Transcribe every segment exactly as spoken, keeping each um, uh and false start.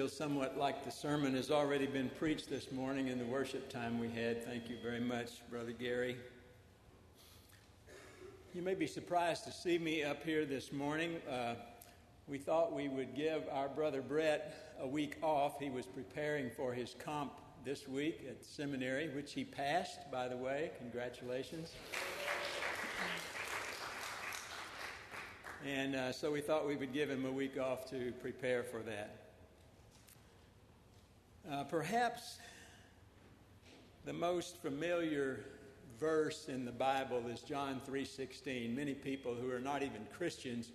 feels somewhat like the sermon has already been preached this morning in the worship time we had. Thank you very much, Brother Gary. You may be surprised to see me up here this morning. Uh, we thought we would give our brother Brett a week off. He was preparing for his comp this week at seminary, which he passed, by the way. Congratulations. And uh, so we thought we would give him a week off to prepare for that. Uh, perhaps the most familiar verse in the Bible is John three sixteen. Many people who are not even Christians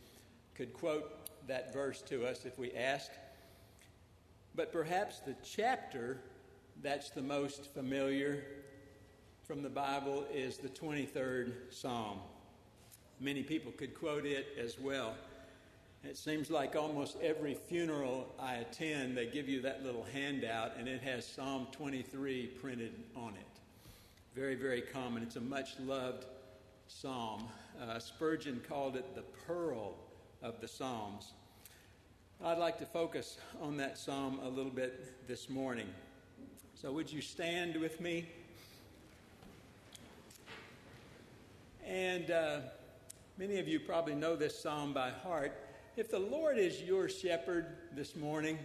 could quote that verse to us if we ask. But perhaps the chapter that's the most familiar from the Bible is the twenty-third Psalm. Many people could quote it as well. It seems like almost every funeral I attend, they give you that little handout, and it has Psalm twenty-three printed on it. Very, very common. It's a much-loved psalm. Uh, Spurgeon called it the pearl of the Psalms. I'd like to focus on that psalm a little bit this morning. So would you stand with me? And uh, many of you probably know this psalm by heart. If the Lord is your shepherd this morning,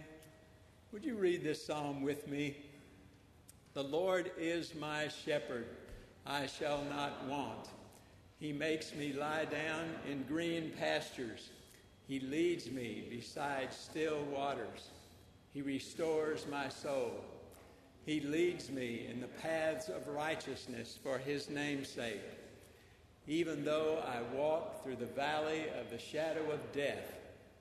would you read this psalm with me? The Lord is my shepherd, I shall not want. He makes me lie down in green pastures. He leads me beside still waters. He restores my soul. He leads me in the paths of righteousness for his name's sake. Even though I walk through the valley of the shadow of death,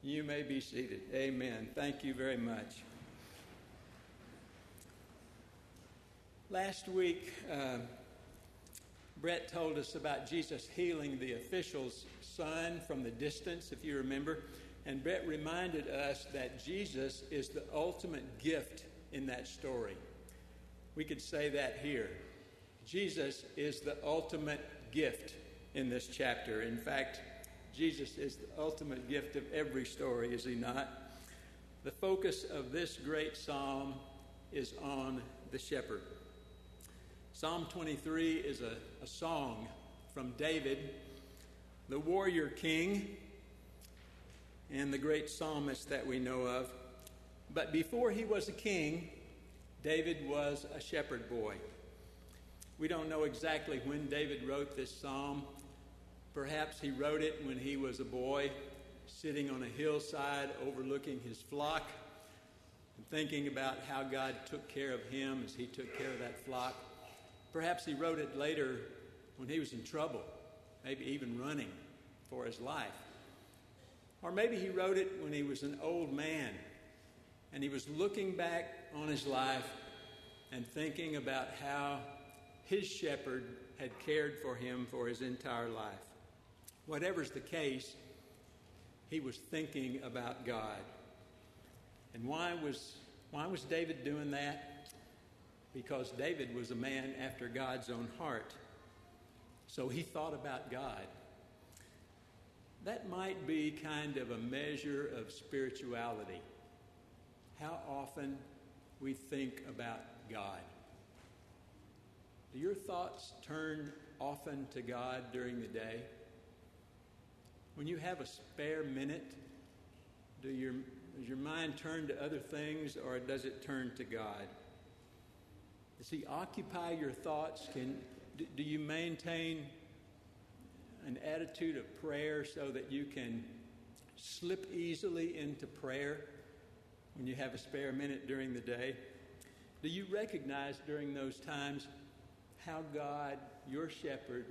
You may be seated. Amen. Thank you very much. Last week, uh, Brett told us about Jesus healing the official's son from the distance, if you remember. And Brett reminded us that Jesus is the ultimate gift in that story. We could say that here. Jesus is the ultimate gift in this chapter. In fact, Jesus is the ultimate gift of every story, is he not? The focus of this great psalm is on the shepherd. Psalm twenty-three is a, a song from David, the warrior king, and the great psalmist that we know of. But before he was a king, David was a shepherd boy. We don't know exactly when David wrote this psalm. Perhaps he wrote it when he was a boy, sitting on a hillside overlooking his flock, and thinking about how God took care of him as he took care of that flock. Perhaps he wrote it later when he was in trouble, maybe even running for his life. Or maybe he wrote it when he was an old man, and he was looking back on his life and thinking about how his shepherd had cared for him for his entire life. Whatever's the case, he was thinking about God. And why was, why was David doing that? Because David was a man after God's own heart. So he thought about God. That might be kind of a measure of spirituality. How often we think about God. Do your thoughts turn often to God during the day? When you have a spare minute, do your, does your mind turn to other things, or does it turn to God? Does he occupy your thoughts? Can, do, do you maintain an attitude of prayer so that you can slip easily into prayer when you have a spare minute during the day? Do you recognize during those times how God, your shepherd,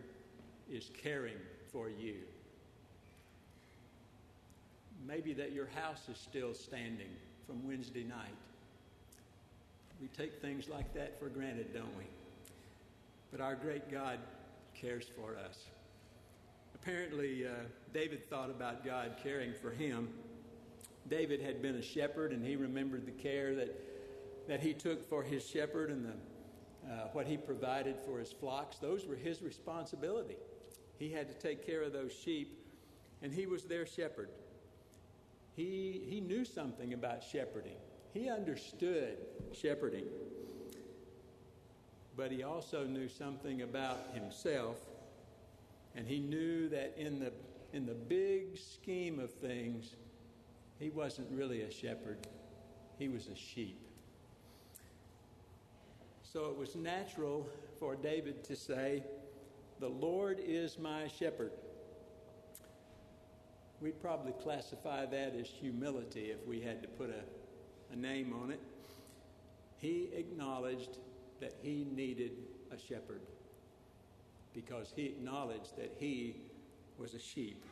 is caring for you? Maybe that your house is still standing from Wednesday night We take things like that for granted, don't we? But our great God cares for us. Apparently, uh, David thought about God caring for him. David had been a shepherd, and he remembered the care that, that he took for his shepherd and the, uh, what he provided for his flocks. Those were his responsibility. He had to take care of those sheep, and he was their shepherd. He, he knew something about shepherding. He understood shepherding. But he also knew something about himself, and he knew that in the in the big scheme of things, he wasn't really a shepherd. He was a sheep. So it was natural for David to say, "The Lord is my shepherd." We'd probably classify that as humility if we had to put a, a name on it. He acknowledged that he needed a shepherd because he acknowledged that he was a sheep.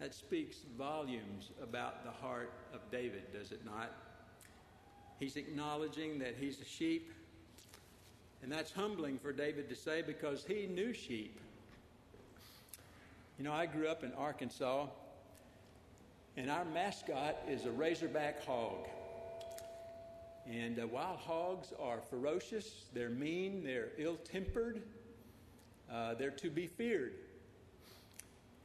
That speaks volumes about the heart of David, does it not? He's acknowledging that he's a sheep, and that's humbling for David to say because he knew sheep. You know, I grew up in Arkansas, and our mascot is a razorback hog. And uh, wild hogs are ferocious, they're mean, they're ill-tempered, uh, they're to be feared.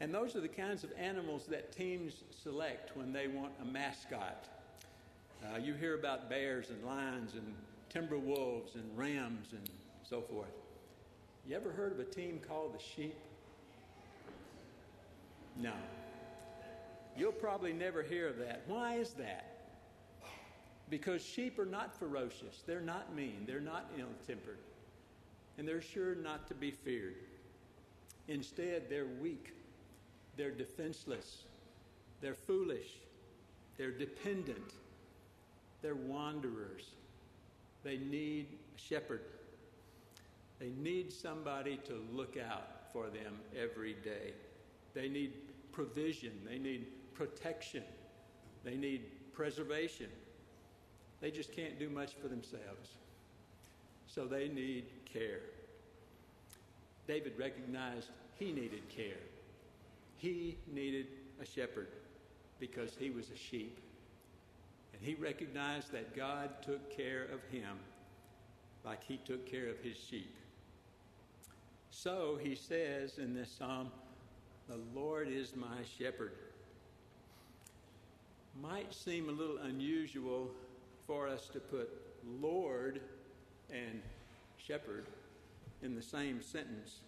And those are the kinds of animals that teams select when they want a mascot. Uh, you hear about bears and lions and timber wolves and rams and so forth. You ever heard of a team called the Sheep? No. You'll probably never hear of that. Why is that? Because sheep are not ferocious, they're not mean, they're not ill-tempered, and they're sure not to be feared. Instead, they're weak, they're defenseless, they're foolish, they're dependent, they're wanderers. They need a shepherd. They need somebody to look out for them every day. They need provision, they need protection, they need preservation. They just can't do much for themselves. So they need care. David recognized he needed care. He needed a shepherd because he was a sheep. And he recognized that God took care of him like he took care of his sheep. So he says in this psalm, "The Lord is my shepherd." Might seem a little unusual for us to put Lord and shepherd in the same sentence.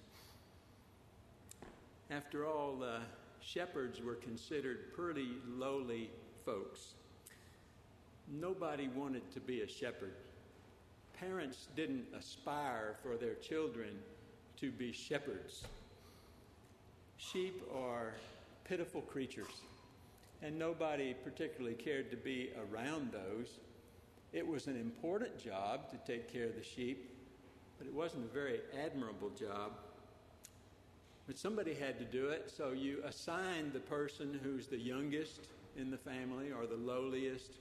After all, uh, shepherds were considered pretty lowly folks. Nobody wanted to be a shepherd. Parents didn't aspire for their children to be shepherds. Sheep are pitiful creatures, and nobody particularly cared to be around those. It was an important job to take care of the sheep, but it wasn't a very admirable job. But somebody had to do it, so you assigned the person who's the youngest in the family or the lowliest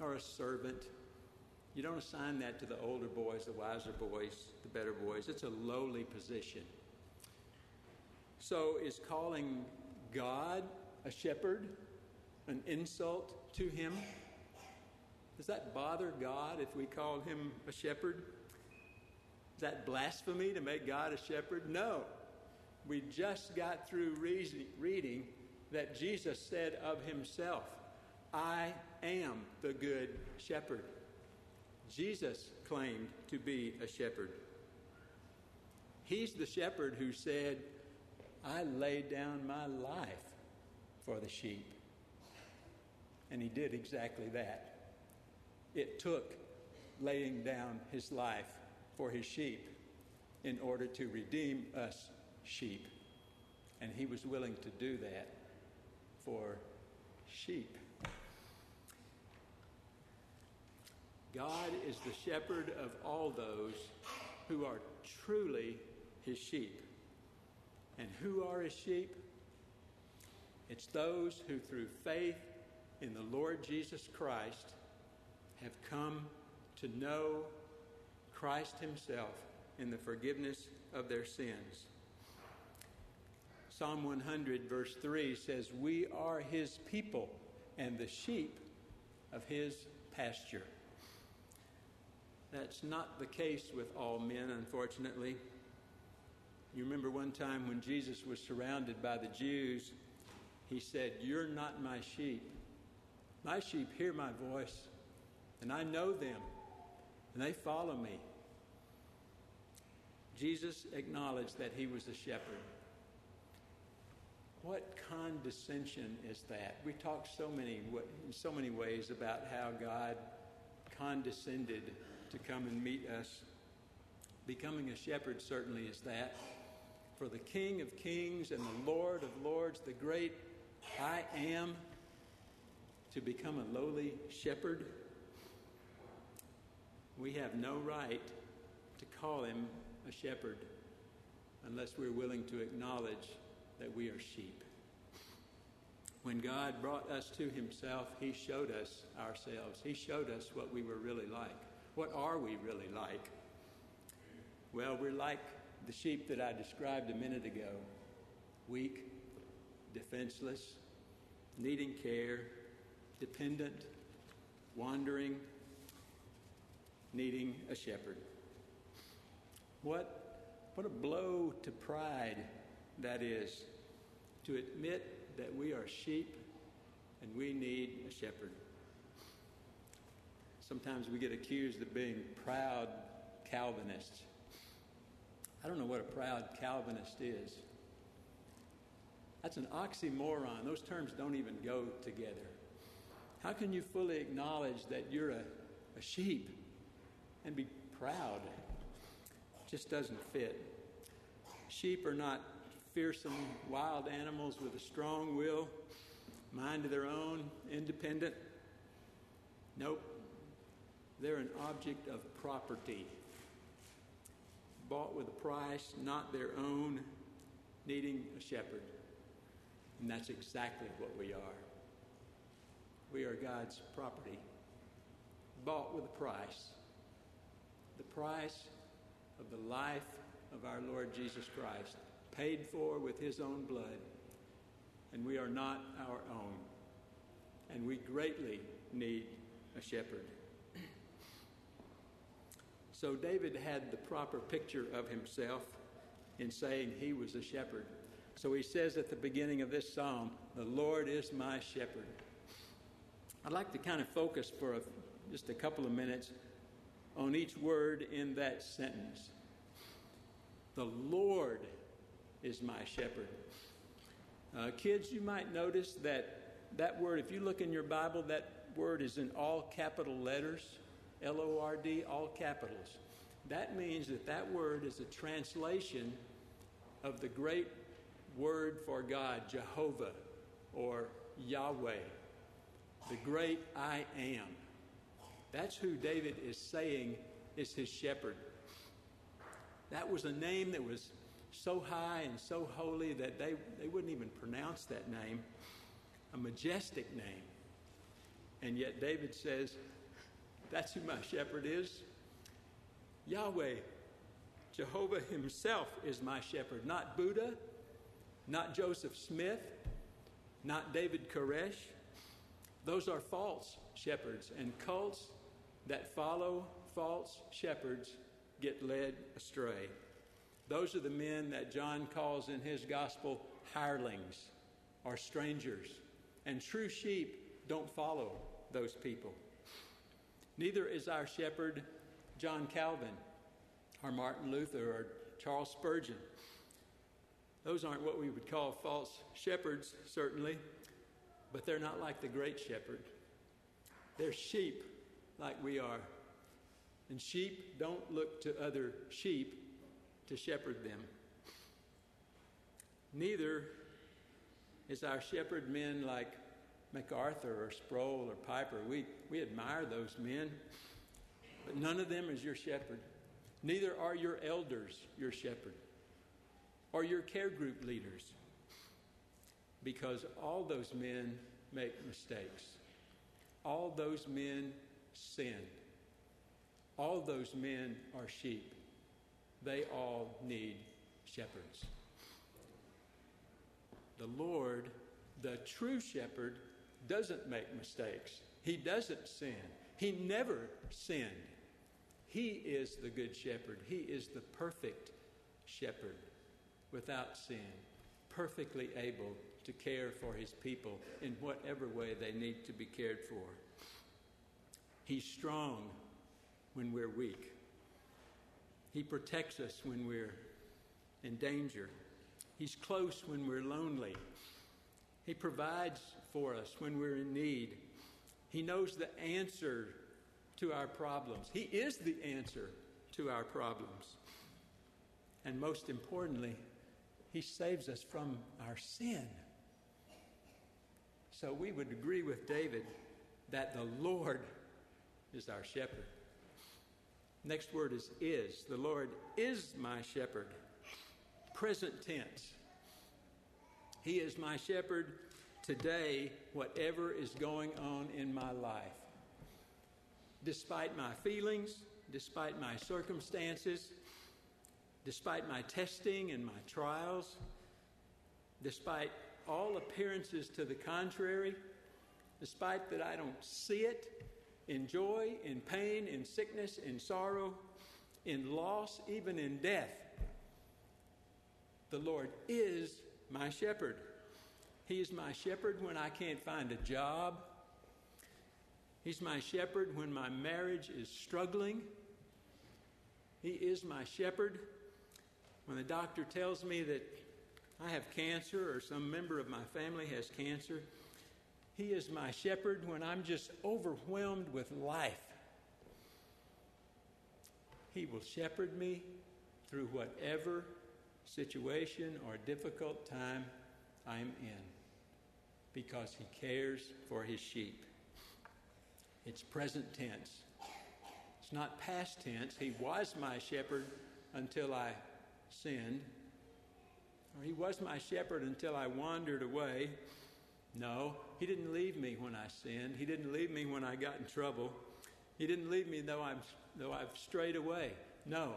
or a servant. You don't assign that to the older boys, the wiser boys, the better boys. It's a lowly position. So is calling God a shepherd an insult to him? Does that bother God if we call him a shepherd? Is that blasphemy to make God a shepherd? No. We just got through reason, reading that Jesus said of himself, "I am the good shepherd." Jesus claimed to be a shepherd. He's the shepherd who said, "I lay down my life for the sheep." And he did exactly that. It took laying down his life for his sheep in order to redeem us sheep. And he was willing to do that for sheep. God is the shepherd of all those who are truly his sheep. And who are his sheep? It's those who through faith in the Lord Jesus Christ have come to know Christ himself in the forgiveness of their sins. Psalm one hundred verse three says, "We are his people and the sheep of his pasture." That's not the case with all men, unfortunately. You remember one time when Jesus was surrounded by the Jews, he said, "You're not my sheep. My sheep hear my voice, and I know them, and they follow me." Jesus acknowledged that he was a shepherd. What condescension is that? We talk so many, in so many ways about how God condescended to come and meet us. Becoming a shepherd certainly is that. For the King of Kings and the Lord of Lords, the great I Am, to become a lowly shepherd, we have no right to call him a shepherd unless we're willing to acknowledge that we are sheep. When God brought us to himself, he showed us ourselves. He showed us what we were really like. What are we really like? Well, we're like the sheep that I described a minute ago. Weak, defenseless, needing care, dependent, wandering, needing a shepherd. What, what a blow to pride that is, to admit that we are sheep and we need a shepherd. Sometimes we get accused of being proud Calvinists. I don't know what a proud Calvinist is. That's an oxymoron. Those terms don't even go together. How can you fully acknowledge that you're a, a sheep and be proud? It just doesn't fit. Sheep are not fearsome wild animals with a strong will, mind of their own, independent. Nope. They're an object of property, bought with a price, not their own, needing a shepherd. And that's exactly what we are. We are God's property, bought with a price. The price of the life of our Lord Jesus Christ, paid for with his own blood. And we are not our own. And we greatly need a shepherd. So David had the proper picture of himself in saying he was a shepherd. So he says at the beginning of this psalm, "The Lord is my shepherd." I'd like to kind of focus for a, just a couple of minutes on each word in that sentence. The Lord is my shepherd. Uh, kids, you might notice that that word, if you look in your Bible, that word is in all capital letters, L O R D, all capitals. That means that that word is a translation of the great word for God, Jehovah, or Yahweh, the great I Am. That's who David is saying is his shepherd. That was a name that was so high and so holy that they, they wouldn't even pronounce that name, a majestic name. And yet David says, that's who my shepherd is. Yahweh, Jehovah himself is my shepherd. Not Buddha, not Joseph Smith, not David Koresh. Those are false shepherds, and cults that follow false shepherds get led astray. Those are the men that John calls in his gospel hirelings or strangers. And true sheep don't follow those people. Neither is our shepherd John Calvin or Martin Luther or Charles Spurgeon. Those aren't what we would call false shepherds, certainly, but they're not like the great shepherd. They're sheep like we are. And sheep don't look to other sheep to shepherd them. Neither is our shepherd men like MacArthur or Sproul or Piper. We, we admire those men, but none of them is your shepherd. Neither are your elders your shepherd or your care group leaders, because all those men make mistakes. All those men sin. All those men are sheep. They all need shepherds. The Lord, the true shepherd, doesn't make mistakes. He doesn't sin. He never sinned. He is the good shepherd. He is the perfect shepherd without sin, perfectly able to care for his people in whatever way they need to be cared for. He's strong when we're weak. He protects us when we're in danger. He's close when we're lonely. He provides for us when we're in need. He knows the answer to our problems. He is the answer to our problems. And most importantly, he saves us from our sin. So we would agree with David that the Lord is our shepherd. Next word is is. The Lord is my shepherd. Present tense. He is my shepherd today, whatever is going on in my life. Despite my feelings, despite my circumstances, despite my testing and my trials, despite all appearances to the contrary, despite that I don't see it, in joy, in pain, in sickness, in sorrow, in loss, even in death, the Lord is my shepherd. He is my shepherd when I can't find a job. He's my shepherd when my marriage is struggling. He is my shepherd when the doctor tells me that I have cancer or some member of my family has cancer. He is my shepherd when I'm just overwhelmed with life. He will shepherd me through whatever situation or difficult time I'm in, because he cares for his sheep. It's present tense. It's not past tense. He was my shepherd until I sinned, or he was my shepherd until I wandered away. No, he didn't leave me when I sinned. He didn't leave me when I got in trouble. He didn't leave me though I'm though I've strayed away. No.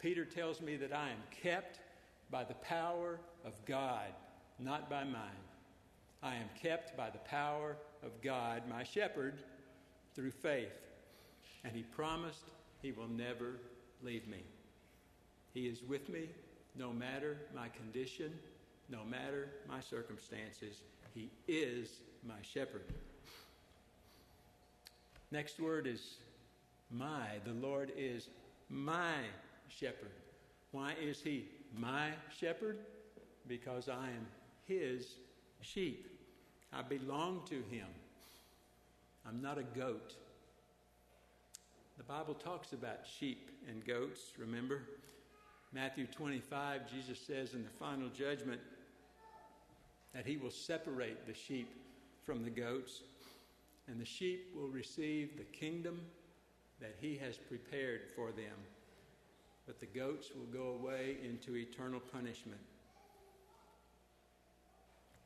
Peter tells me that I am kept by the power of God, not by mine. I am kept by the power of God, my shepherd, through faith. And he promised he will never leave me. He is with me no matter my condition, no matter my circumstances. He is my shepherd. Next word is my. The Lord is my shepherd. Why is he my shepherd? Because I am his sheep. I belong to him. I'm not a goat. The Bible talks about sheep and goats, remember? Matthew twenty-five, Jesus says in the final judgment that he will separate the sheep from the goats, and the sheep will receive the kingdom that he has prepared for them. But the goats will go away into eternal punishment.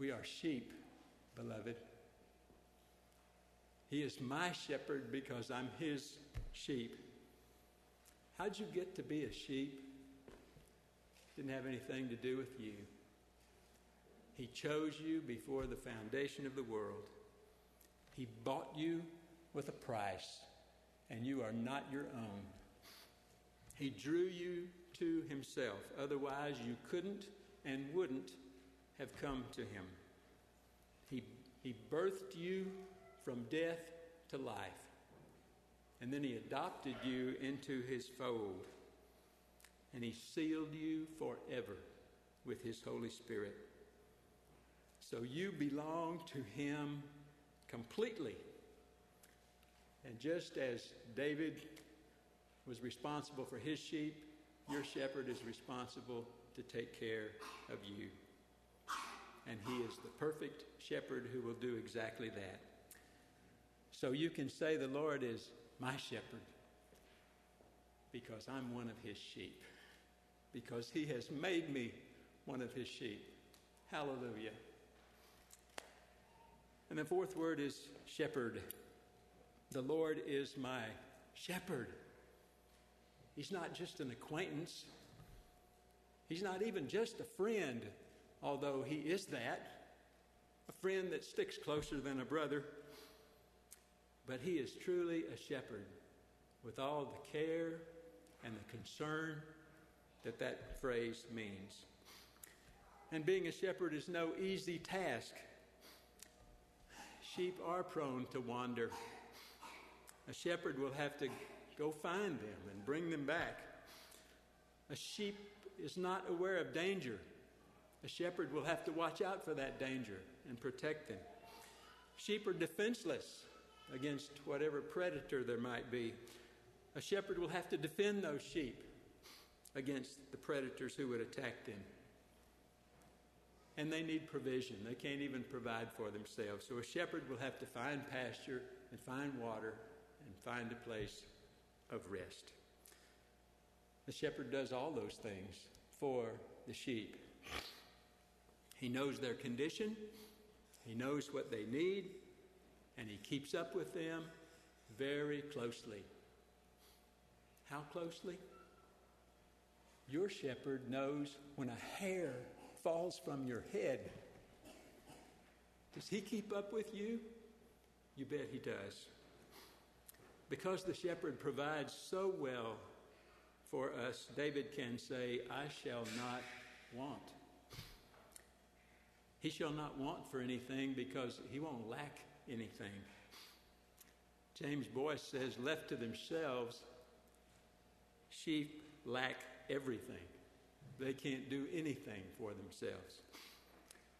We are sheep, beloved. He is my shepherd because I'm his sheep. How'd you get to be a sheep? Didn't have anything to do with you. He chose you before the foundation of the world. He bought you with a price, and you are not your own. He drew you to himself. Otherwise, you couldn't and wouldn't have come to him. He, he birthed you from death to life. And then he adopted you into his fold. And he sealed you forever with his Holy Spirit. So you belong to him completely. And just as David was responsible for his sheep, your shepherd is responsible to take care of you. And he is the perfect shepherd who will do exactly that. So you can say the Lord is my shepherd because I'm one of his sheep, because he has made me one of his sheep. Hallelujah. And the fourth word is shepherd. The Lord is my shepherd. He's not just an acquaintance. He's not even just a friend, although he is that, a friend that sticks closer than a brother. But he is truly a shepherd with all the care and the concern that that phrase means. And being a shepherd is no easy task. Sheep are prone to wander. A shepherd will have to go find them and bring them back. A sheep is not aware of danger. A shepherd will have to watch out for that danger and protect them. Sheep are defenseless against whatever predator there might be. A shepherd will have to defend those sheep against the predators who would attack them. And they need provision. They can't even provide for themselves. So a shepherd will have to find pasture and find water and find a place of rest. The shepherd does all those things for the sheep. He knows their condition. He knows what they need. And he keeps up with them very closely. How closely? Your shepherd knows when a hair falls from your head. Does he keep up with you? You bet he does. Because the shepherd provides so well for us, David can say, I shall not want. He shall not want for anything because he won't lack anything. James Boyce says, left to themselves, sheep lack everything. They can't do anything for themselves.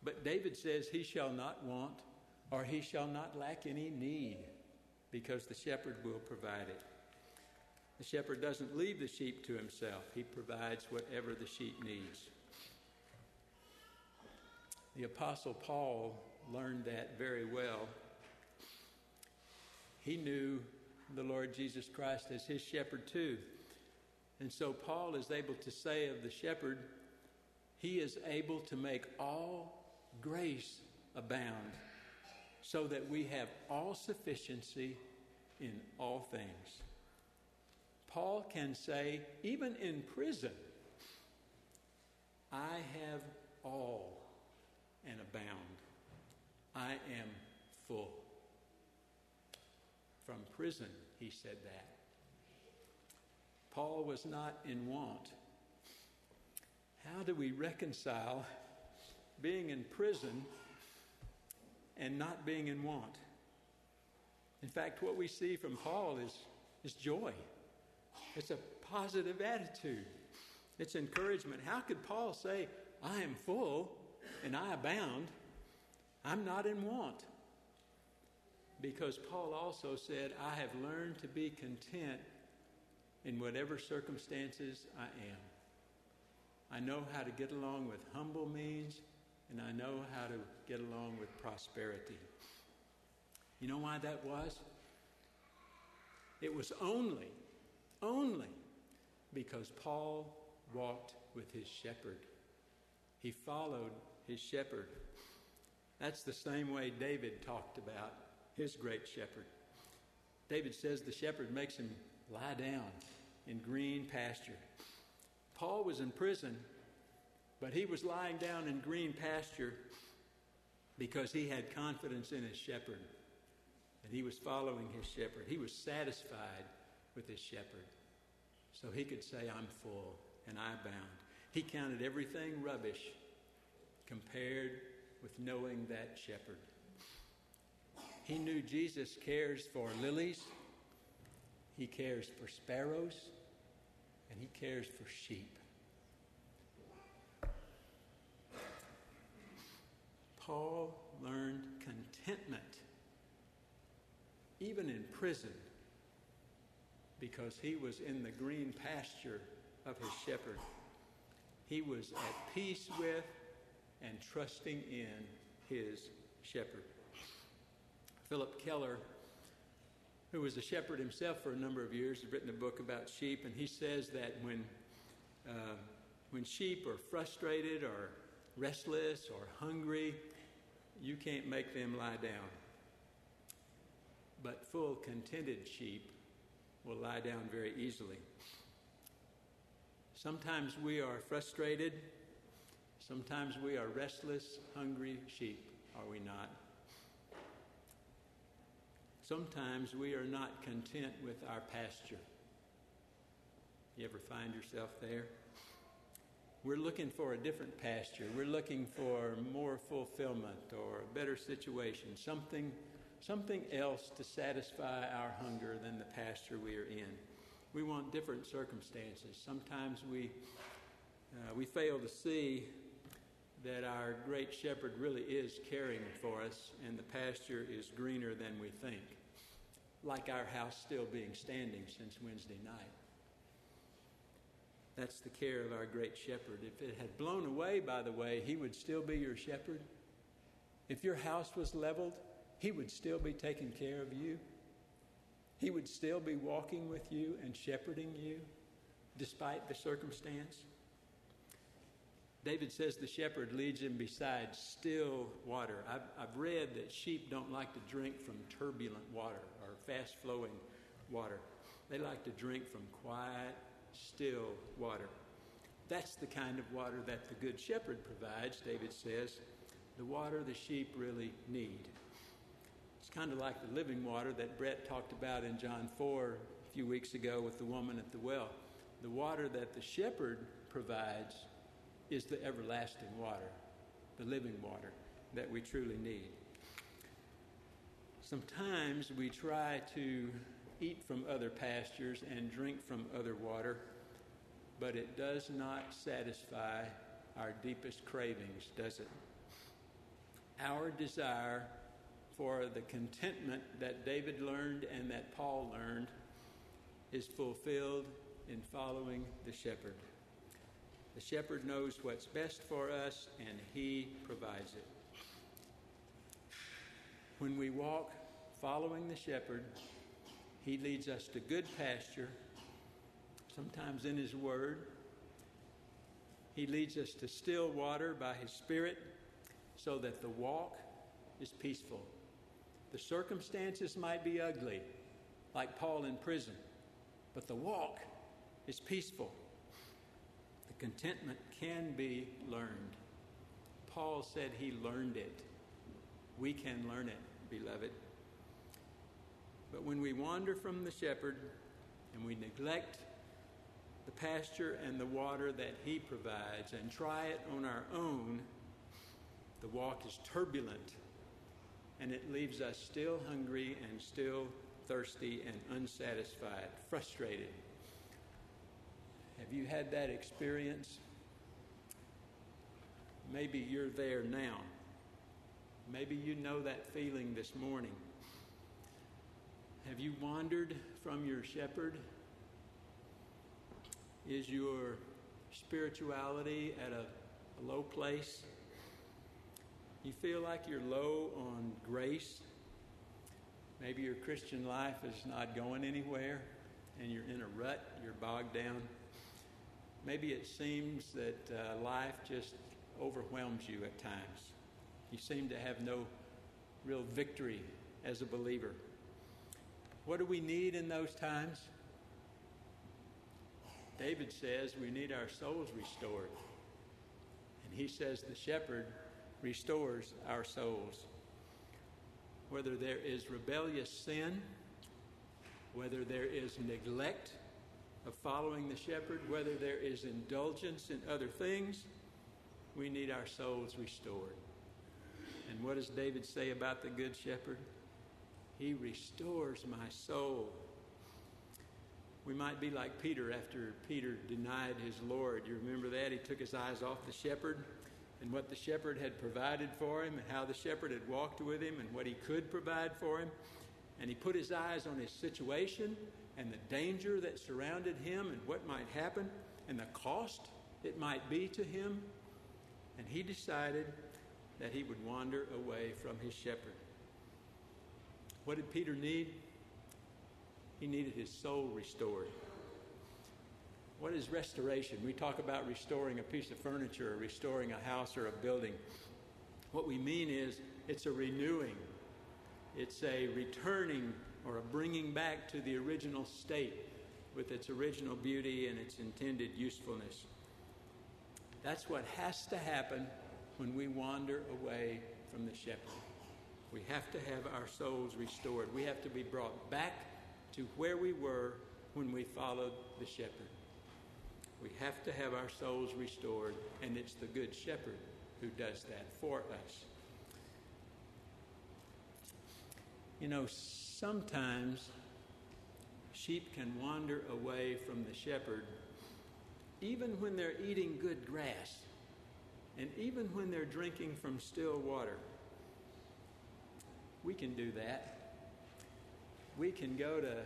But David says he shall not want, or he shall not lack any need, because the shepherd will provide it. The shepherd doesn't leave the sheep to himself. He provides whatever the sheep needs. The Apostle Paul learned that very well. He knew the Lord Jesus Christ as his shepherd too. And so Paul is able to say of the shepherd, he is able to make all grace abound so that we have all sufficiency in all things. Paul can say, even in prison, I have all and abound. I am full. From prison, he said that. Paul was not in want. How do we reconcile being in prison and not being in want? In fact, what we see from Paul is, is joy. It's a positive attitude. It's encouragement. How could Paul say, I am full and I abound? I'm not in want. Because Paul also said, I have learned to be content in whatever circumstances I am. I know how to get along with humble means, and I know how to get along with prosperity. You know why that was? It was only, only because Paul walked with his shepherd. He followed his shepherd. That's the same way David talked about his great shepherd. David says the shepherd makes him lie down in green pasture. Paul was in prison, but he was lying down in green pasture because he had confidence in his shepherd. And he was following his shepherd. He was satisfied with his shepherd. So he could say, I'm full and I abound. He counted everything rubbish compared with knowing that shepherd. He knew Jesus cares for lilies. He cares for sparrows, and he cares for sheep. Paul learned contentment, even in prison, because he was in the green pasture of his shepherd. He was at peace with and trusting in his shepherd. Philip Keller, who was a shepherd himself for a number of years, has written a book about sheep, and he says that when uh, when sheep are frustrated or restless or hungry, you can't make them lie down. But full, contented sheep will lie down very easily. Sometimes we are frustrated. Sometimes we are restless, hungry sheep, are we not? Sometimes we are not content with our pasture. You ever find yourself there? We're looking for a different pasture. We're looking for more fulfillment or a better situation, something, something else to satisfy our hunger than the pasture we are in. We want different circumstances. Sometimes we, uh, we fail to see that our great shepherd really is caring for us, and the pasture is greener than we think, like our house still being standing since Wednesday night. That's the care of our great shepherd. If it had blown away, by the way, he would still be your shepherd. If your house was leveled, he would still be taking care of you. He would still be walking with you and shepherding you, despite the circumstance. David says the shepherd leads him beside still water. I've, I've read that sheep don't like to drink from turbulent water or fast-flowing water. They like to drink from quiet, still water. That's the kind of water that the good shepherd provides, David says, the water the sheep really need. It's kind of like the living water that Brett talked about in John four a few weeks ago with the woman at the well. The water that the shepherd provides is the everlasting water, the living water that we truly need. Sometimes we try to eat from other pastures and drink from other water, but it does not satisfy our deepest cravings, does it? Our desire for the contentment that David learned and that Paul learned is fulfilled in following the shepherd. The shepherd knows what's best for us, and he provides it. When we walk following the shepherd, he leads us to good pasture, sometimes in his word. He leads us to still water by his spirit so that the walk is peaceful. The circumstances might be ugly, like Paul in prison, but the walk is peaceful. The contentment can be learned. Paul said he learned it. We can learn it, beloved. But when we wander from the shepherd and we neglect the pasture and the water that he provides and try it on our own, the walk is turbulent, and it leaves us still hungry and still thirsty and unsatisfied, frustrated. Have you had that experience? Maybe you're there now. Maybe you know that feeling this morning. Have you wandered from your shepherd? Is your spirituality at a, a low place? You feel like you're low on grace? Maybe your Christian life is not going anywhere and you're in a rut, you're bogged down. Maybe it seems that uh, life just overwhelms you at times. You seem to have no real victory as a believer. What do we need in those times? David says we need our souls restored. And he says the shepherd restores our souls. Whether there is rebellious sin, whether there is neglect of following the shepherd, whether there is indulgence in other things, we need our souls restored. And what does David say about the good shepherd? He restores my soul. We might be like Peter after Peter denied his Lord. You remember that? He took his eyes off the shepherd and what the shepherd had provided for him and how the shepherd had walked with him and what he could provide for him. And he put his eyes on his situation and the danger that surrounded him and what might happen and the cost it might be to him. And he decided that he would wander away from his shepherd. What did Peter need? He needed his soul restored. What is restoration? We talk about restoring a piece of furniture, or restoring a house or a building. What we mean is it's a renewing. It's a returning or a bringing back to the original state. with its original beauty and its intended usefulness. That's what has to happen when we wander away from the shepherd. We have to have our souls restored. We have to be brought back to where we were when we followed the shepherd. We have to have our souls restored, and it's the good shepherd who does that for us. You know, sometimes sheep can wander away from the shepherd even when they're eating good grass and even when they're drinking from still water. We can do that. We can go to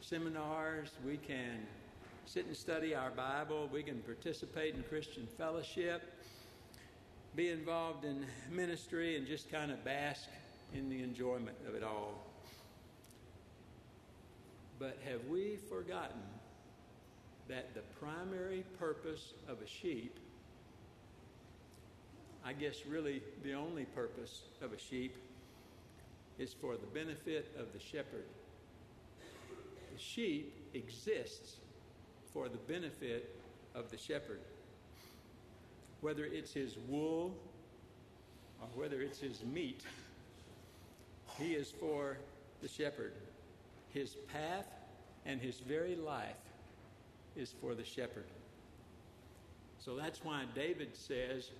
seminars. We can sit and study our Bible. We can participate in Christian fellowship, be involved in ministry, and just kind of bask in the enjoyment of it all. But have we forgotten that the primary purpose of a sheep, I guess really the only purpose of a sheep, is for the benefit of the shepherd? The sheep exists for the benefit of the shepherd. Whether it's his wool or whether it's his meat, he is for the shepherd. His path and his very life is for the shepherd. So that's why David says,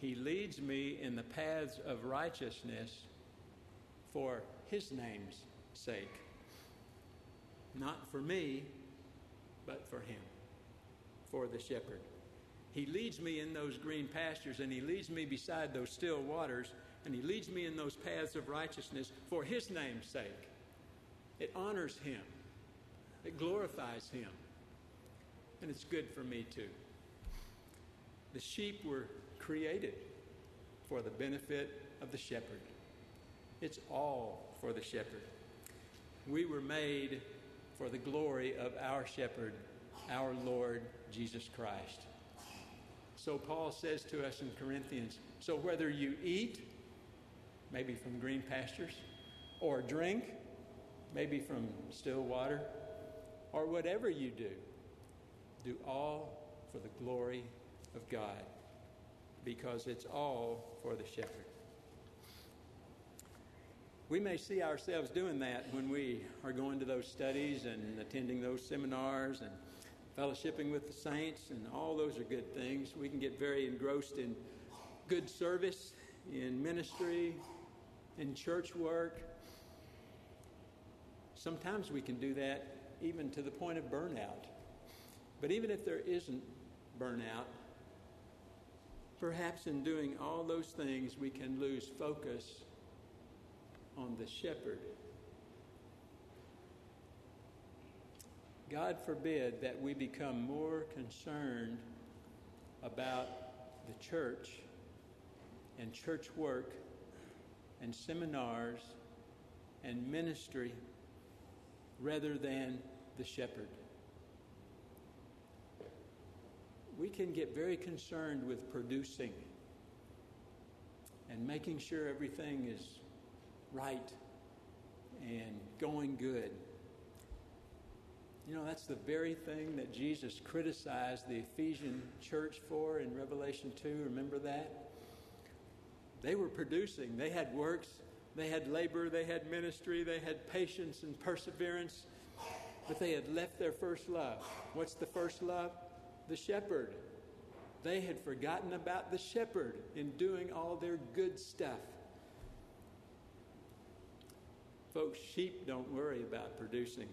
"He leads me in the paths of righteousness for his name's sake." Not for me, but for him, for the shepherd. He leads me in those green pastures, and he leads me beside those still waters, and he leads me in those paths of righteousness for his name's sake. It honors him. It glorifies him. And it's good for me too. The sheep were created for the benefit of the shepherd. It's all for the shepherd. We were made for the glory of our shepherd, our Lord Jesus Christ. So Paul says to us in Corinthians, so whether you eat, maybe from green pastures, or drink, maybe from still water, or whatever you do, do all for the glory of God, because it's all for the shepherd. We may see ourselves doing that when we are going to those studies and attending those seminars and fellowshipping with the saints, and all those are good things. We can get very engrossed in good service, in ministry, in church work. Sometimes we can do that even to the point of burnout. But even if there isn't burnout, perhaps in doing all those things we can lose focus on the shepherd. God forbid that we become more concerned about the church and church work and seminars and ministry rather than the shepherd. We can get very concerned with producing and making sure everything is right and going good. You know, that's the very thing that Jesus criticized the Ephesian church for in Revelation two. Remember that? They were producing. They had works. They had labor. They had ministry. They had patience and perseverance. But they had left their first love. What's the first love? The shepherd. They had forgotten about the shepherd in doing all their good stuff. Folks, sheep don't worry about producing.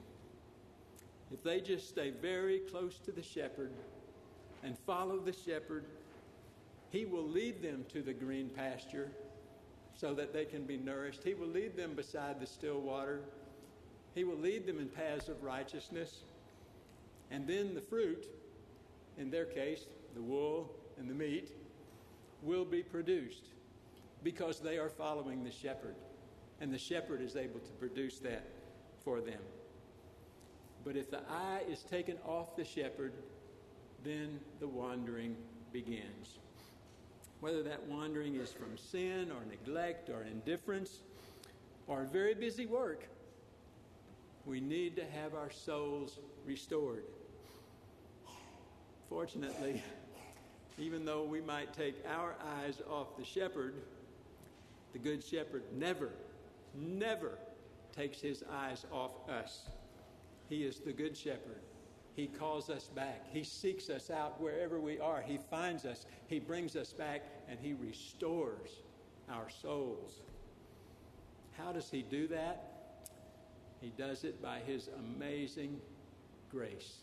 If they just stay very close to the shepherd and follow the shepherd, he will lead them to the green pasture so that they can be nourished. He will lead them beside the still water. He will lead them in paths of righteousness. And then the fruit, in their case, the wool and the meat, will be produced because they are following the shepherd. And the shepherd is able to produce that for them. But if the eye is taken off the shepherd, then the wandering begins. Whether that wandering is from sin or neglect or indifference or very busy work, We need to have our souls restored. Fortunately, even though we might take our eyes off the shepherd, the good shepherd never, never takes his eyes off us. He is the good shepherd. He calls us back. He seeks us out wherever we are. He finds us. He brings us back, and he restores our souls. How does he do that? He does it by his amazing grace.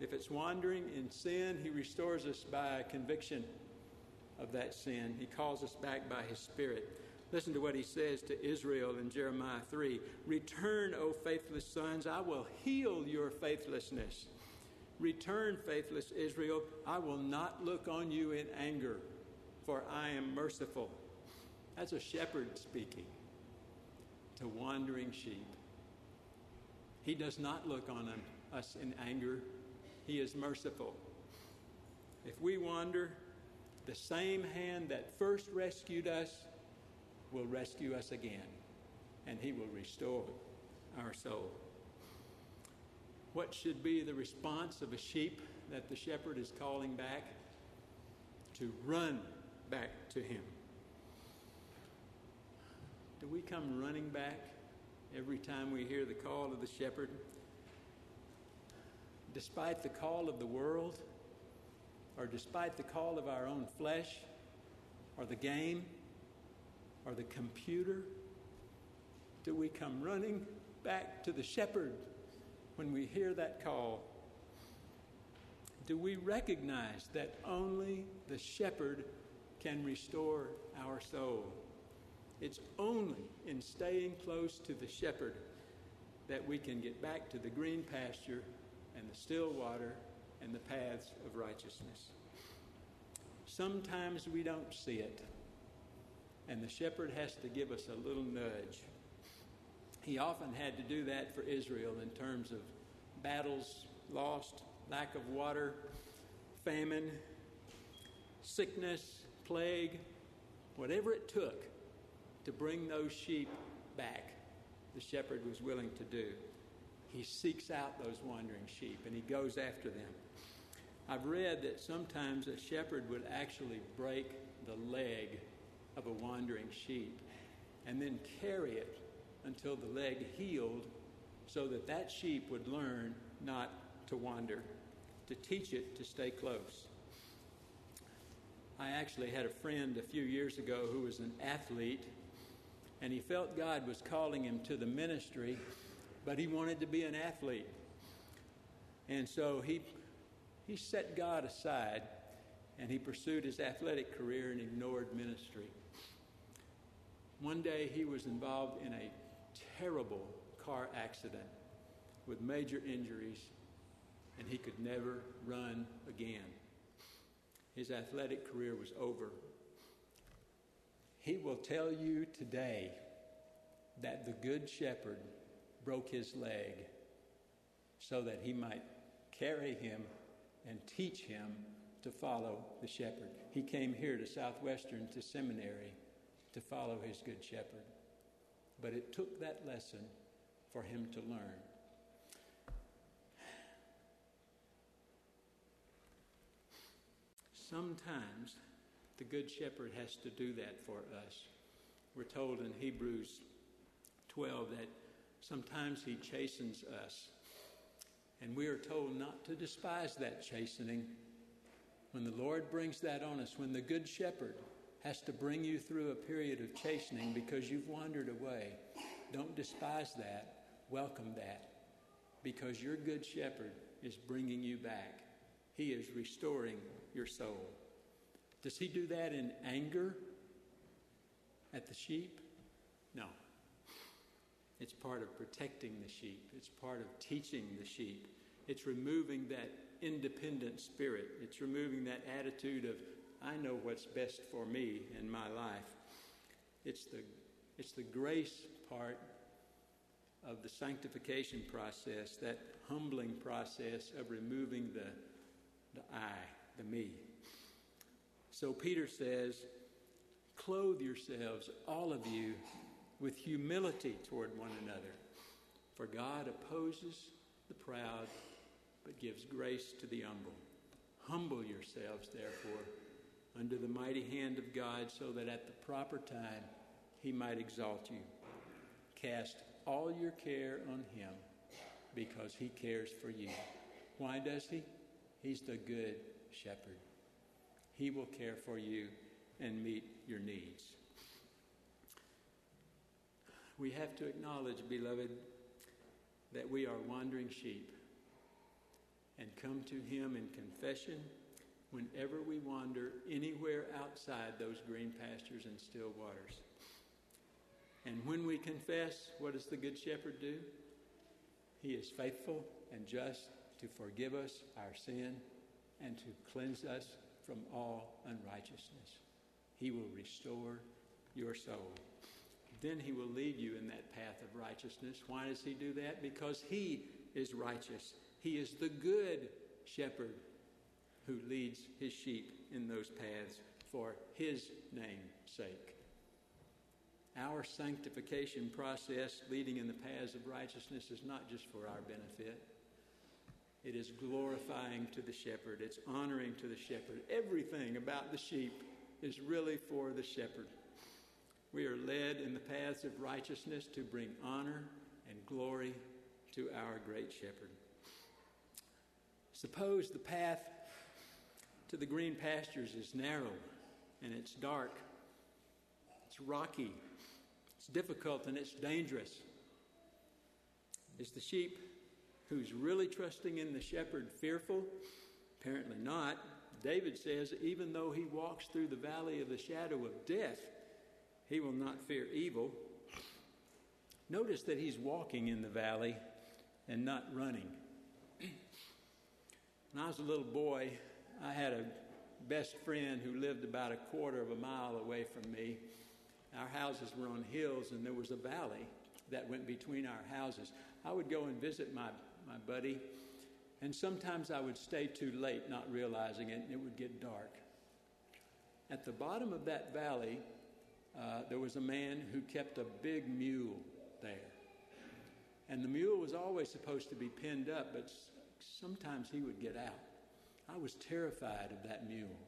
If it's wandering in sin, he restores us by conviction of that sin. He calls us back by his Spirit. Listen to what he says to Israel in Jeremiah three. Return, O faithless sons, I will heal your faithlessness. Return, faithless Israel, I will not look on you in anger, for I am merciful. That's a shepherd speaking to wandering sheep. He does not look on us in anger. He is merciful. If we wander, the same hand that first rescued us will rescue us again, and he will restore our soul. What should be the response of a sheep that the shepherd is calling back? To run back to him. Do we come running back every time we hear the call of the shepherd? Despite the call of the world, or despite the call of our own flesh, or the game, or the computer, do we come running back to the shepherd when we hear that call? Do we recognize that only the shepherd can restore our soul? It's only in staying close to the shepherd that we can get back to the green pasture and the still water and the paths of righteousness. Sometimes we don't see it. And the shepherd has to give us a little nudge. He often had to do that for Israel in terms of battles lost, lack of water, famine, sickness, plague, whatever it took to bring those sheep back, the shepherd was willing to do. He seeks out those wandering sheep and he goes after them. I've read that sometimes a shepherd would actually break the leg of a wandering sheep and then carry it until the leg healed so that that sheep would learn not to wander, to teach it to stay close. I actually had a friend a few years ago who was an athlete, and he felt God was calling him to the ministry, but he wanted to be an athlete. And so he he set God aside, and he pursued his athletic career and ignored ministry. One day he was involved in a terrible car accident with major injuries, and he could never run again. His athletic career was over. He will tell you today that the Good Shepherd broke his leg so that he might carry him and teach him to follow the shepherd. He came here to Southwestern, to seminary, to follow his Good Shepherd. But it took that lesson for him to learn. Sometimes the Good Shepherd has to do that for us. We're told in Hebrews twelve that sometimes he chastens us. And we are told not to despise that chastening. When the Lord brings that on us, when the Good Shepherd has to bring you through a period of chastening because you've wandered away, don't despise that. Welcome that. Because your Good Shepherd is bringing you back. He is restoring your soul. Does he do that in anger at the sheep? No. It's part of protecting the sheep. It's part of teaching the sheep. It's removing that independent spirit. It's removing that attitude of, I know what's best for me in my life. It's the, it's the grace part of the sanctification process, that humbling process of removing the, the I, the me. So Peter says, clothe yourselves, all of you, with humility toward one another. For God opposes the proud, but gives grace to the humble. Humble yourselves, therefore, under the mighty hand of God, so that at the proper time he might exalt you. Cast all your care on him, because he cares for you. Why does he? He's the good shepherd. He will care for you and meet your needs. We have to acknowledge, beloved, that we are wandering sheep, and come to him in confession whenever we wander anywhere outside those green pastures and still waters. And when we confess, what does the good shepherd do? He is faithful and just to forgive us our sin and to cleanse us from all unrighteousness. He will restore your soul. Then he will lead you in that path of righteousness. Why does he do that? Because he is righteous. He is the good shepherd who leads his sheep in those paths for his name's sake. Our sanctification process, leading in the paths of righteousness, is not just for our benefit. It is glorifying to the shepherd. It's honoring to the shepherd. Everything about the sheep is really for the shepherd. We are led in the paths of righteousness to bring honor and glory to our great shepherd. Suppose the path to the green pastures is narrow and it's dark, it's rocky, it's difficult, and it's dangerous. Is the sheep who's really trusting in the shepherd fearful? Apparently not. David says, even though he walks through the valley of the shadow of death, he will not fear evil. Notice that he's walking in the valley and not running. When I was a little boy, I had a best friend who lived about a quarter of a mile away from me. Our houses were on hills, and there was a valley that went between our houses. I would go and visit my, my buddy, and sometimes I would stay too late, not realizing it, and it would get dark. At the bottom of that valley, Uh, there was a man who kept a big mule there. And the mule was always supposed to be pinned up, but s- sometimes he would get out. I was terrified of that mule.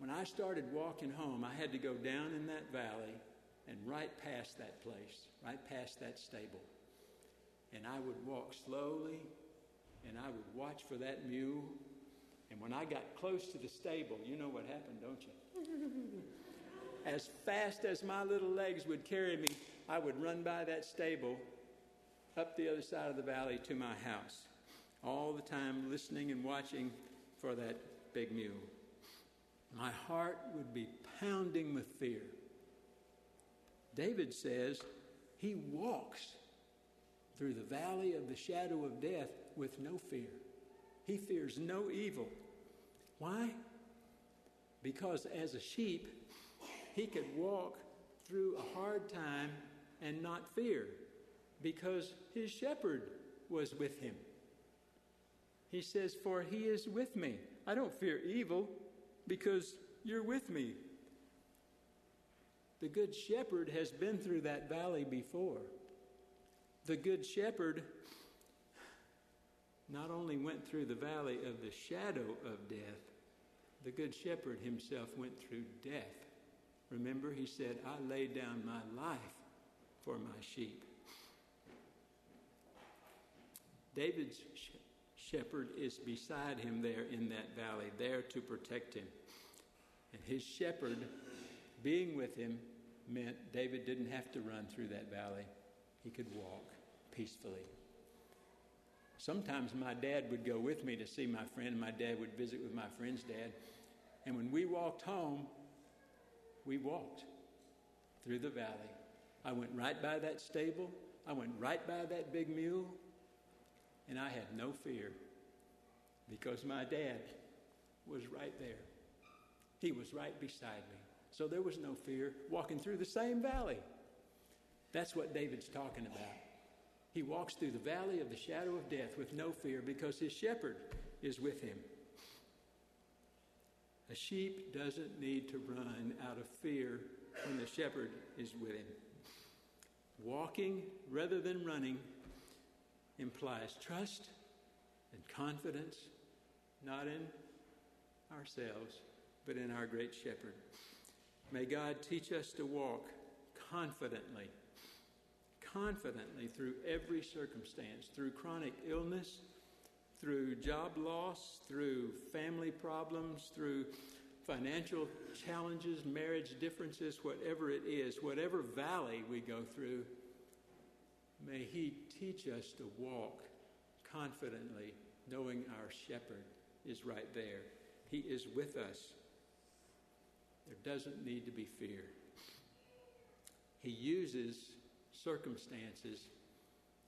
When I started walking home, I had to go down in that valley and right past that place, right past that stable. And I would walk slowly, and I would watch for that mule. And when I got close to the stable, you know what happened, don't you? As fast as my little legs would carry me, I would run by that stable, up the other side of the valley to my house, all the time listening and watching for that big mule. My heart would be pounding with fear. David says he walks through the valley of the shadow of death with no fear. He fears no evil. Why? Because as a sheep, he could walk through a hard time and not fear because his shepherd was with him. He says, for he is with me. I don't fear evil because you're with me. The good shepherd has been through that valley before. The good shepherd not only went through the valley of the shadow of death, the good shepherd himself went through death. Remember, he said, I lay down my life for my sheep. David's shepherd is beside him there in that valley, there to protect him. And his shepherd being with him meant David didn't have to run through that valley. He could walk peacefully. Sometimes my dad would go with me to see my friend. My dad would visit with my friend's dad. And when we walked home, we walked through the valley. I went right by that stable. I went right by that big mule. And I had no fear because my dad was right there. He was right beside me. So there was no fear walking through the same valley. That's what David's talking about. He walks through the valley of the shadow of death with no fear because his shepherd is with him. A sheep doesn't need to run out of fear when the shepherd is with him. walking rather than running implies trust and confidence, not in ourselves, but in our great shepherd. May God teach us to walk confidently, confidently through every circumstance, through chronic illness, through job loss, through family problems, through financial challenges, marriage differences, whatever it is, whatever valley we go through, may he teach us to walk confidently, knowing our shepherd is right there. He is with us. There doesn't need to be fear. He uses circumstances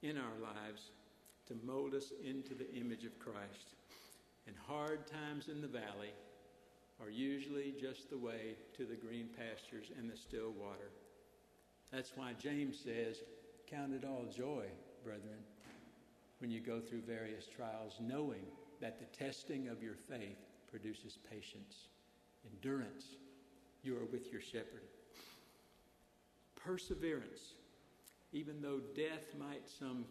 in our lives to mold us into the image of Christ. And hard times in the valley are usually just the way to the green pastures and the still water. That's why James says, count it all joy, brethren, when you go through various trials, knowing that the testing of your faith produces patience, endurance. You are with your shepherd. Perseverance, even though death might some,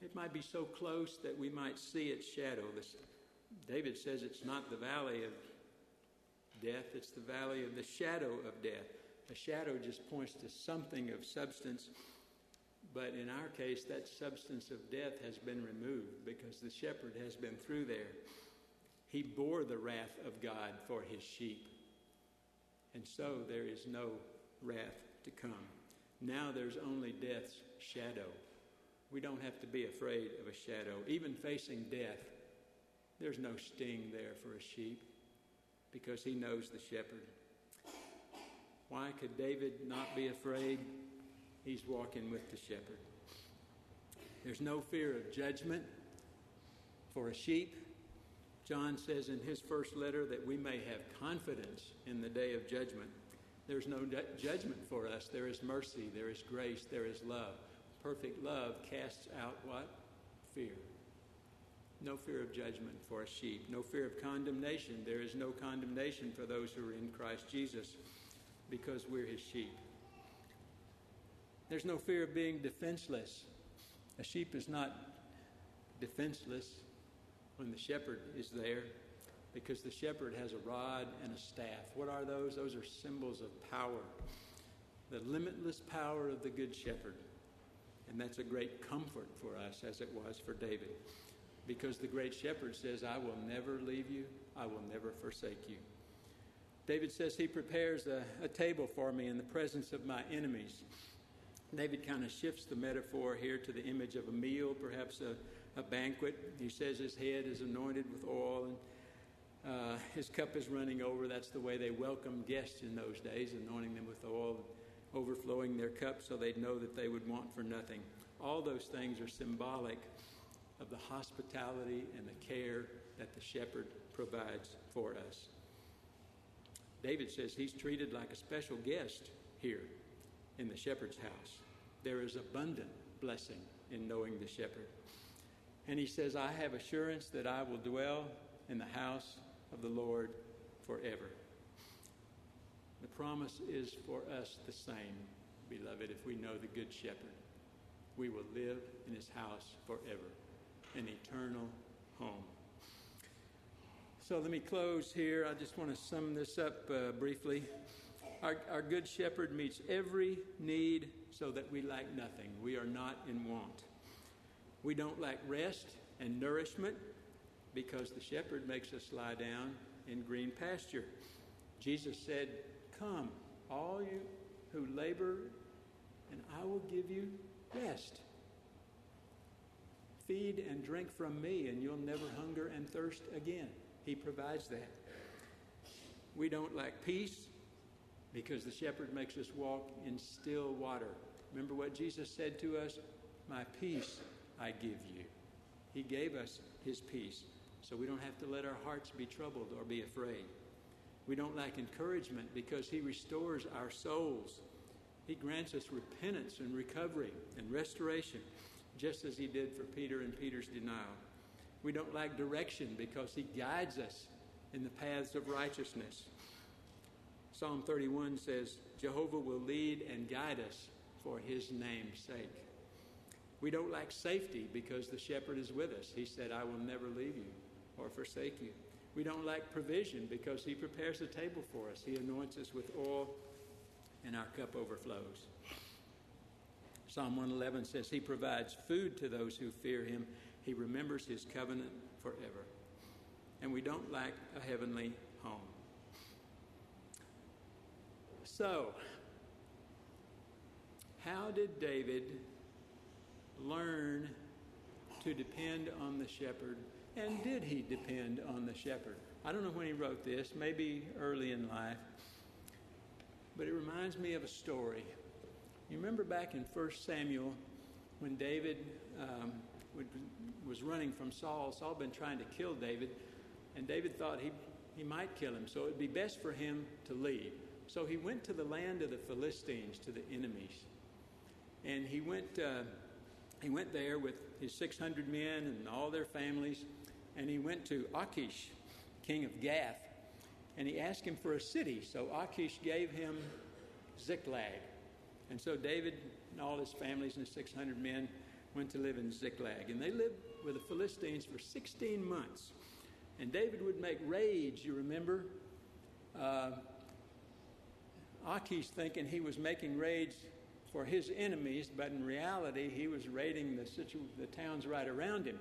it might be so close that we might see its shadow. This, David says it's not the valley of death, it's the valley of the shadow of death. A shadow just points to something of substance, but in our case, that substance of death has been removed because the shepherd has been through there. He bore the wrath of God for his sheep, and so there is no wrath to come. Now there's only death's shadow. We don't have to be afraid of a shadow. Even facing death, there's no sting there for a sheep, because he knows the shepherd. Why could David not be afraid? He's walking with the shepherd. There's no fear of judgment for a sheep. John says in his first letter that we may have confidence in the day of judgment. There's no d- judgment for us. There is mercy. There is grace. There is love. Perfect love casts out what? Fear. No fear of judgment for a sheep. No fear of condemnation. There is no condemnation for those who are in Christ Jesus, because we're his sheep. There's no fear of being defenseless. A sheep is not defenseless when the shepherd is there, because the shepherd has a rod and a staff. What are those? Those are symbols of power. The limitless power of the good shepherd. And that's a great comfort for us, as it was for David. Because the great shepherd says, I will never leave you. I will never forsake you. David says he prepares a, a table for me in the presence of my enemies. David kind of shifts the metaphor here to the image of a meal, perhaps a, a banquet. He says his head is anointed with oil and uh, his cup is running over. That's the way they welcomed guests in those days, anointing them with oil, overflowing their cups so they'd know that they would want for nothing. All those things are symbolic of the hospitality and the care that the shepherd provides for us. David says he's treated like a special guest here in the shepherd's house. There is abundant blessing in knowing the shepherd. And he says, I have assurance that I will dwell in the house of the Lord forever. The promise is for us the same, beloved, if we know the good shepherd. We will live in his house forever, an eternal home. So let me close here. I just want to sum this up uh, briefly. Our, our good shepherd meets every need so that we lack nothing. We are not in want. We don't lack rest and nourishment because the shepherd makes us lie down in green pasture. Jesus said, come, all you who labor, and I will give you rest. Feed and drink from me, and you'll never hunger and thirst again. He provides that. We don't lack peace because the shepherd makes us walk in still water. Remember what Jesus said to us? My peace I give you. He gave us his peace, so we don't have to let our hearts be troubled or be afraid. We don't lack encouragement because he restores our souls. He grants us repentance and recovery and restoration, just as he did for Peter and Peter's denial. We don't lack direction because he guides us in the paths of righteousness. Psalm thirty-one says, Jehovah will lead and guide us for his name's sake. We don't lack safety because the shepherd is with us. He said, I will never leave you or forsake you. We don't lack provision because he prepares the table for us. He anoints us with oil and our cup overflows. Psalm one eleven says he provides food to those who fear him. He remembers his covenant forever. And we don't lack a heavenly home. So, how did David learn to depend on the shepherd? And did he depend on the shepherd? I don't know when he wrote this, maybe early in life. But it reminds me of a story. You remember back in First Samuel when David um, would, was running from Saul. Saul had been trying to kill David, and David thought he, he might kill him, so it would be best for him to leave. So he went to the land of the Philistines, to the enemies. And he went, uh, he went there with his six hundred men and all their families, and he went to Achish, king of Gath. And he asked him for a city, so Achish gave him Ziklag. And so David and all his families and his six hundred men went to live in Ziklag. And they lived with the Philistines for sixteen months. And David would make raids, you remember? Uh, Achish thinking he was making raids for his enemies, but in reality he was raiding the, situ- the towns right around him.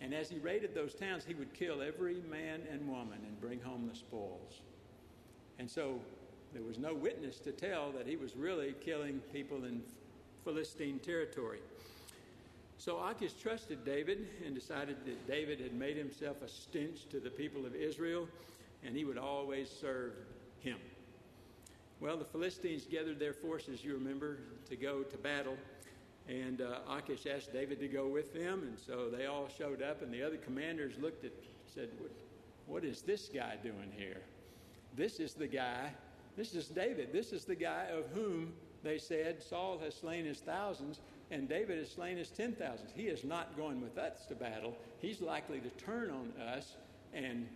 And as he raided those towns, he would kill every man and woman and bring home the spoils. And so there was no witness to tell that he was really killing people in Philistine territory. So Achish trusted David and decided that David had made himself a stench to the people of Israel, and he would always serve him. Well, the Philistines gathered their forces, you remember, to go to battle. And uh, Achish asked David to go with them, and so they all showed up, and the other commanders looked at, said, what is this guy doing here? This is the guy, this is David, this is the guy of whom they said Saul has slain his thousands, and David has slain his ten thousands. He is not going with us to battle. He's likely to turn on us, and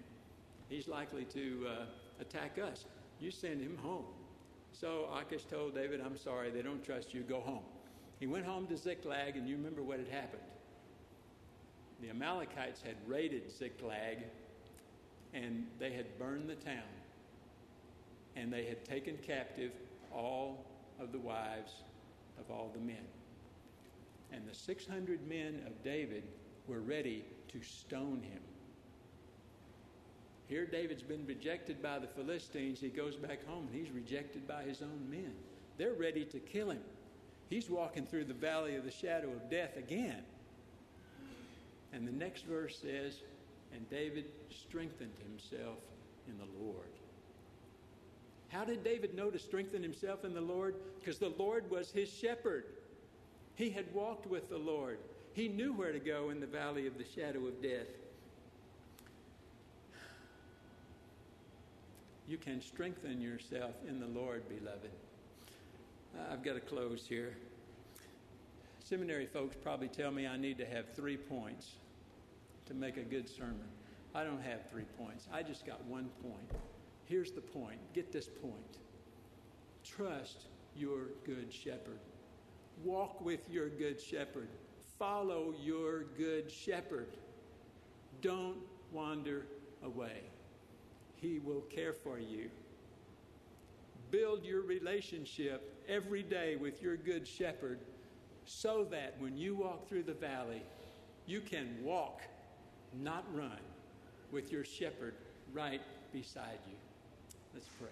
he's likely to uh, attack us. You send him home. So Achish told David, I'm sorry, they don't trust you, go home. He went home to Ziklag, and you remember what had happened. The Amalekites had raided Ziklag, and they had burned the town, and they had taken captive all of the wives of all the men. And the six hundred men of David were ready to stone him. Here David's been rejected by the Philistines. He goes back home, and he's rejected by his own men. They're ready to kill him. He's walking through the valley of the shadow of death again. And the next verse says, and David strengthened himself in the Lord. How did David know to strengthen himself in the Lord? Because the Lord was his shepherd. He had walked with the Lord. He knew where to go in the valley of the shadow of death. You can strengthen yourself in the Lord, beloved. I've got to close here. Seminary folks probably tell me I need to have three points to make a good sermon. I don't have three points. I just got one point. Here's the point. Get this point. Trust your good shepherd. Walk with your good shepherd. Follow your good shepherd. Don't wander away. He will care for you. Build your relationship every day with your good shepherd so that when you walk through the valley, you can walk, not run, with your shepherd right beside you. Let's pray.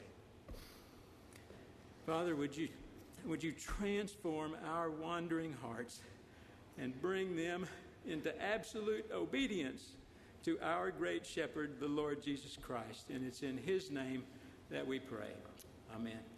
Father, would you, would you transform our wandering hearts and bring them into absolute obedience to our great shepherd, the Lord Jesus Christ. And it's in his name that we pray. Amen.